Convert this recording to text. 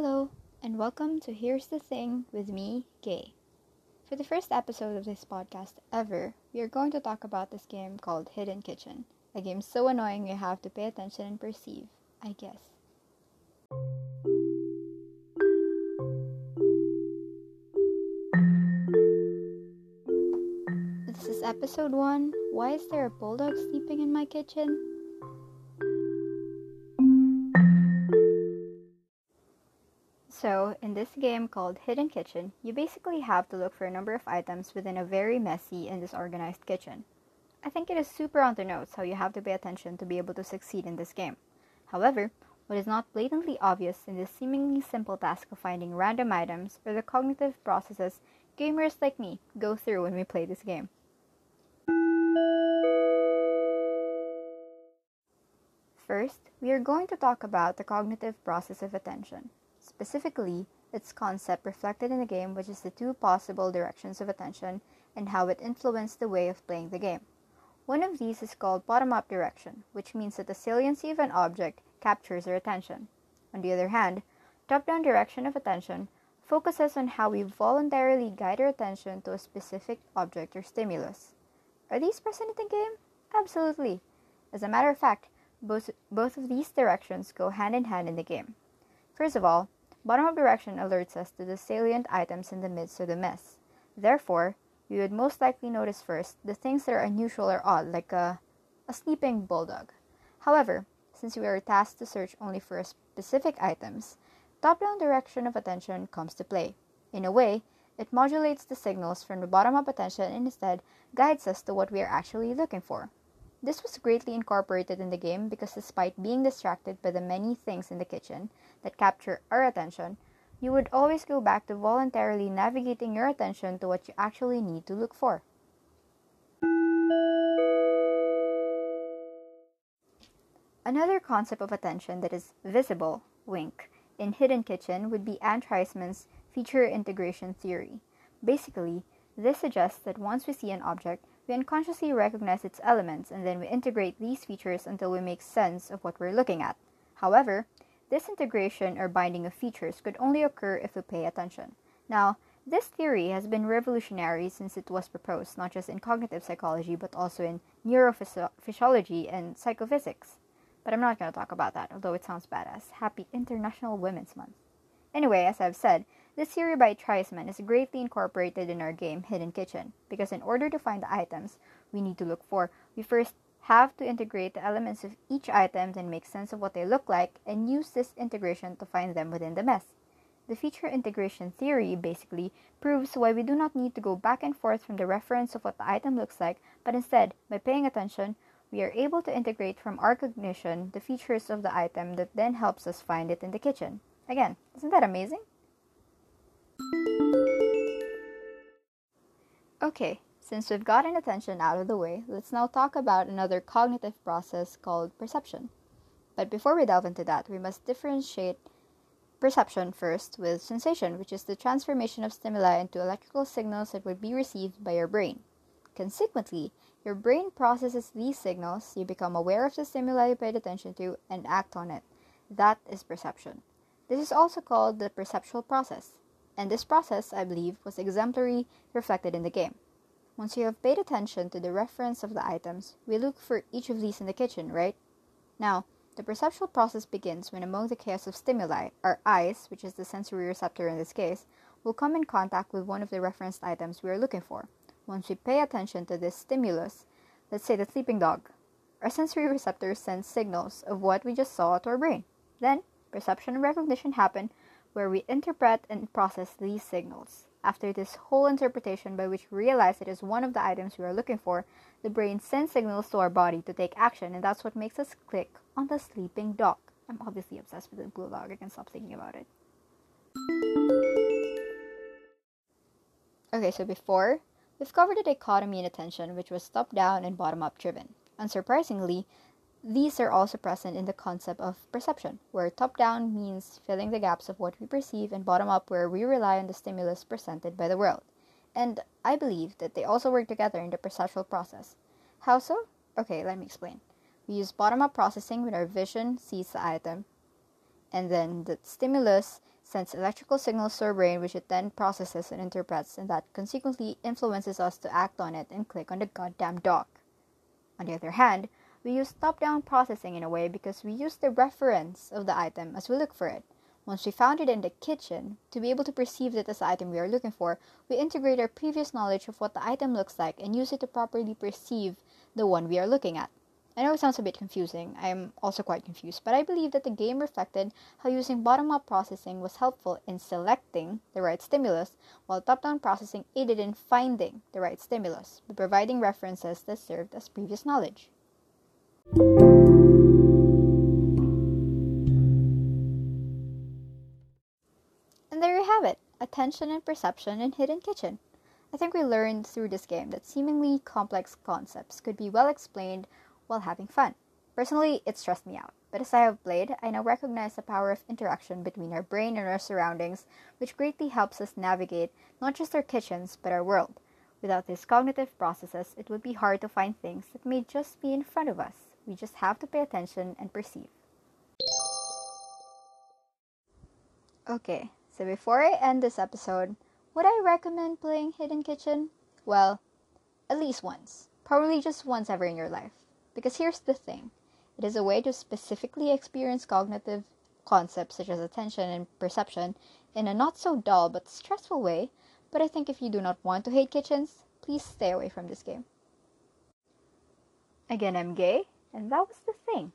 Hello, and welcome to Here's the Thing with me, Gay. For the first episode of this podcast ever, we are going to talk about this game called Hidden Kitchen, a game so annoying you have to pay attention and perceive, I guess. This is episode 1, Why is there a bulldog sleeping in my kitchen? So, in this game called Hidden Kitchen, you basically have to look for a number of items within a very messy and disorganized kitchen. I think it is super on the nose how you have to pay attention to be able to succeed in this game. However, what is not blatantly obvious in this seemingly simple task of finding random items are the cognitive processes gamers like me go through when we play this game. First, we are going to talk about the cognitive process of attention. Specifically, its concept reflected in the game, which is the two possible directions of attention and how it influenced the way of playing the game. One of these is called bottom-up direction, which means that the saliency of an object captures your attention. On the other hand, top-down direction of attention focuses on how we voluntarily guide our attention to a specific object or stimulus. Are these present in the game? Absolutely. As a matter of fact, both of these directions go hand in hand in the game. First of all, bottom-up direction alerts us to the salient items in the midst of the mess. Therefore, we would most likely notice first the things that are unusual or odd, like a sleeping bulldog. However, since we are tasked to search only for specific items, top-down direction of attention comes to play. In a way, it modulates the signals from the bottom-up attention and instead guides us to what we are actually looking for. This was greatly incorporated in the game because despite being distracted by the many things in the kitchen that capture our attention, you would always go back to voluntarily navigating your attention to what you actually need to look for. Another concept of attention that is visible, wink, in Hidden Kitchen would be Anne Treisman's feature integration theory. Basically, this suggests that once we see an object, we unconsciously recognize its elements and then we integrate these features until we make sense of what we're looking at. However, this integration or binding of features could only occur if we pay attention. Now, this theory has been revolutionary since it was proposed not just in cognitive psychology but also in neurophysiology and psychophysics. But I'm not going to talk about that, although it sounds badass. Happy International Women's Month. Anyway, as I've said, this theory by Treisman is greatly incorporated in our game Hidden Kitchen, because in order to find the items we need to look for, we first have to integrate the elements of each item and make sense of what they look like and use this integration to find them within the mess. The feature integration theory basically proves why we do not need to go back and forth from the reference of what the item looks like, but instead, by paying attention, we are able to integrate from our cognition the features of the item that then helps us find it in the kitchen. Again, isn't that amazing? Okay, since we've gotten attention out of the way, let's now talk about another cognitive process called perception. But before we delve into that, we must differentiate perception first with sensation, which is the transformation of stimuli into electrical signals that would be received by your brain. Consequently, your brain processes these signals, you become aware of the stimuli you paid attention to, and act on it. That is perception. This is also called the perceptual process, and this process, I believe, was exemplary reflected in the game. Once you have paid attention to the reference of the items, we look for each of these in the kitchen, right? Now, the perceptual process begins when among the chaos of stimuli, our eyes, which is the sensory receptor in this case, will come in contact with one of the referenced items we are looking for. Once we pay attention to this stimulus, let's say the sleeping dog, our sensory receptor sends signals of what we just saw to our brain. Then, perception and recognition happen where we interpret and process these signals. After this whole interpretation by which we realize it is one of the items we are looking for, the brain sends signals to our body to take action, and that's what makes us click on the sleeping dog. I'm obviously obsessed with the blue dog. I can't stop thinking about it. Okay, so before, we've covered the dichotomy in attention, which was top-down and bottom-up driven. Unsurprisingly, these are also present in the concept of perception, where top-down means filling the gaps of what we perceive and bottom-up where we rely on the stimulus presented by the world. And I believe that they also work together in the perceptual process. How so? Okay, let me explain. We use bottom-up processing when our vision sees the item, and then the stimulus sends electrical signals to our brain, which it then processes and interprets, and that consequently influences us to act on it and click on the goddamn dock. On the other hand, we use top-down processing in a way because we use the reference of the item as we look for it. Once we found it in the kitchen, to be able to perceive it as the item we are looking for, we integrate our previous knowledge of what the item looks like and use it to properly perceive the one we are looking at. I know it sounds a bit confusing. I am also quite confused, but I believe that the game reflected how using bottom-up processing was helpful in selecting the right stimulus, while top-down processing aided in finding the right stimulus by providing references that served as previous knowledge. And there you have it, attention and perception in Hidden Kitchen. I think we learned through this game that seemingly complex concepts could be well explained while having fun. Personally, it stressed me out, but as I have played, I now recognize the power of interaction between our brain and our surroundings, which greatly helps us navigate not just our kitchens, but our world. Without these cognitive processes, it would be hard to find things that may just be in front of us. We just have to pay attention and perceive. Okay. So before I end this episode, would I recommend playing Hidden Kitchen? Well, at least once. Probably just once ever in your life. Because here's the thing. It is a way to specifically experience cognitive concepts such as attention and perception in a not so dull but stressful way. But I think if you do not want to hate kitchens, please stay away from this game. Again, I'm Gay, and that was The Thing.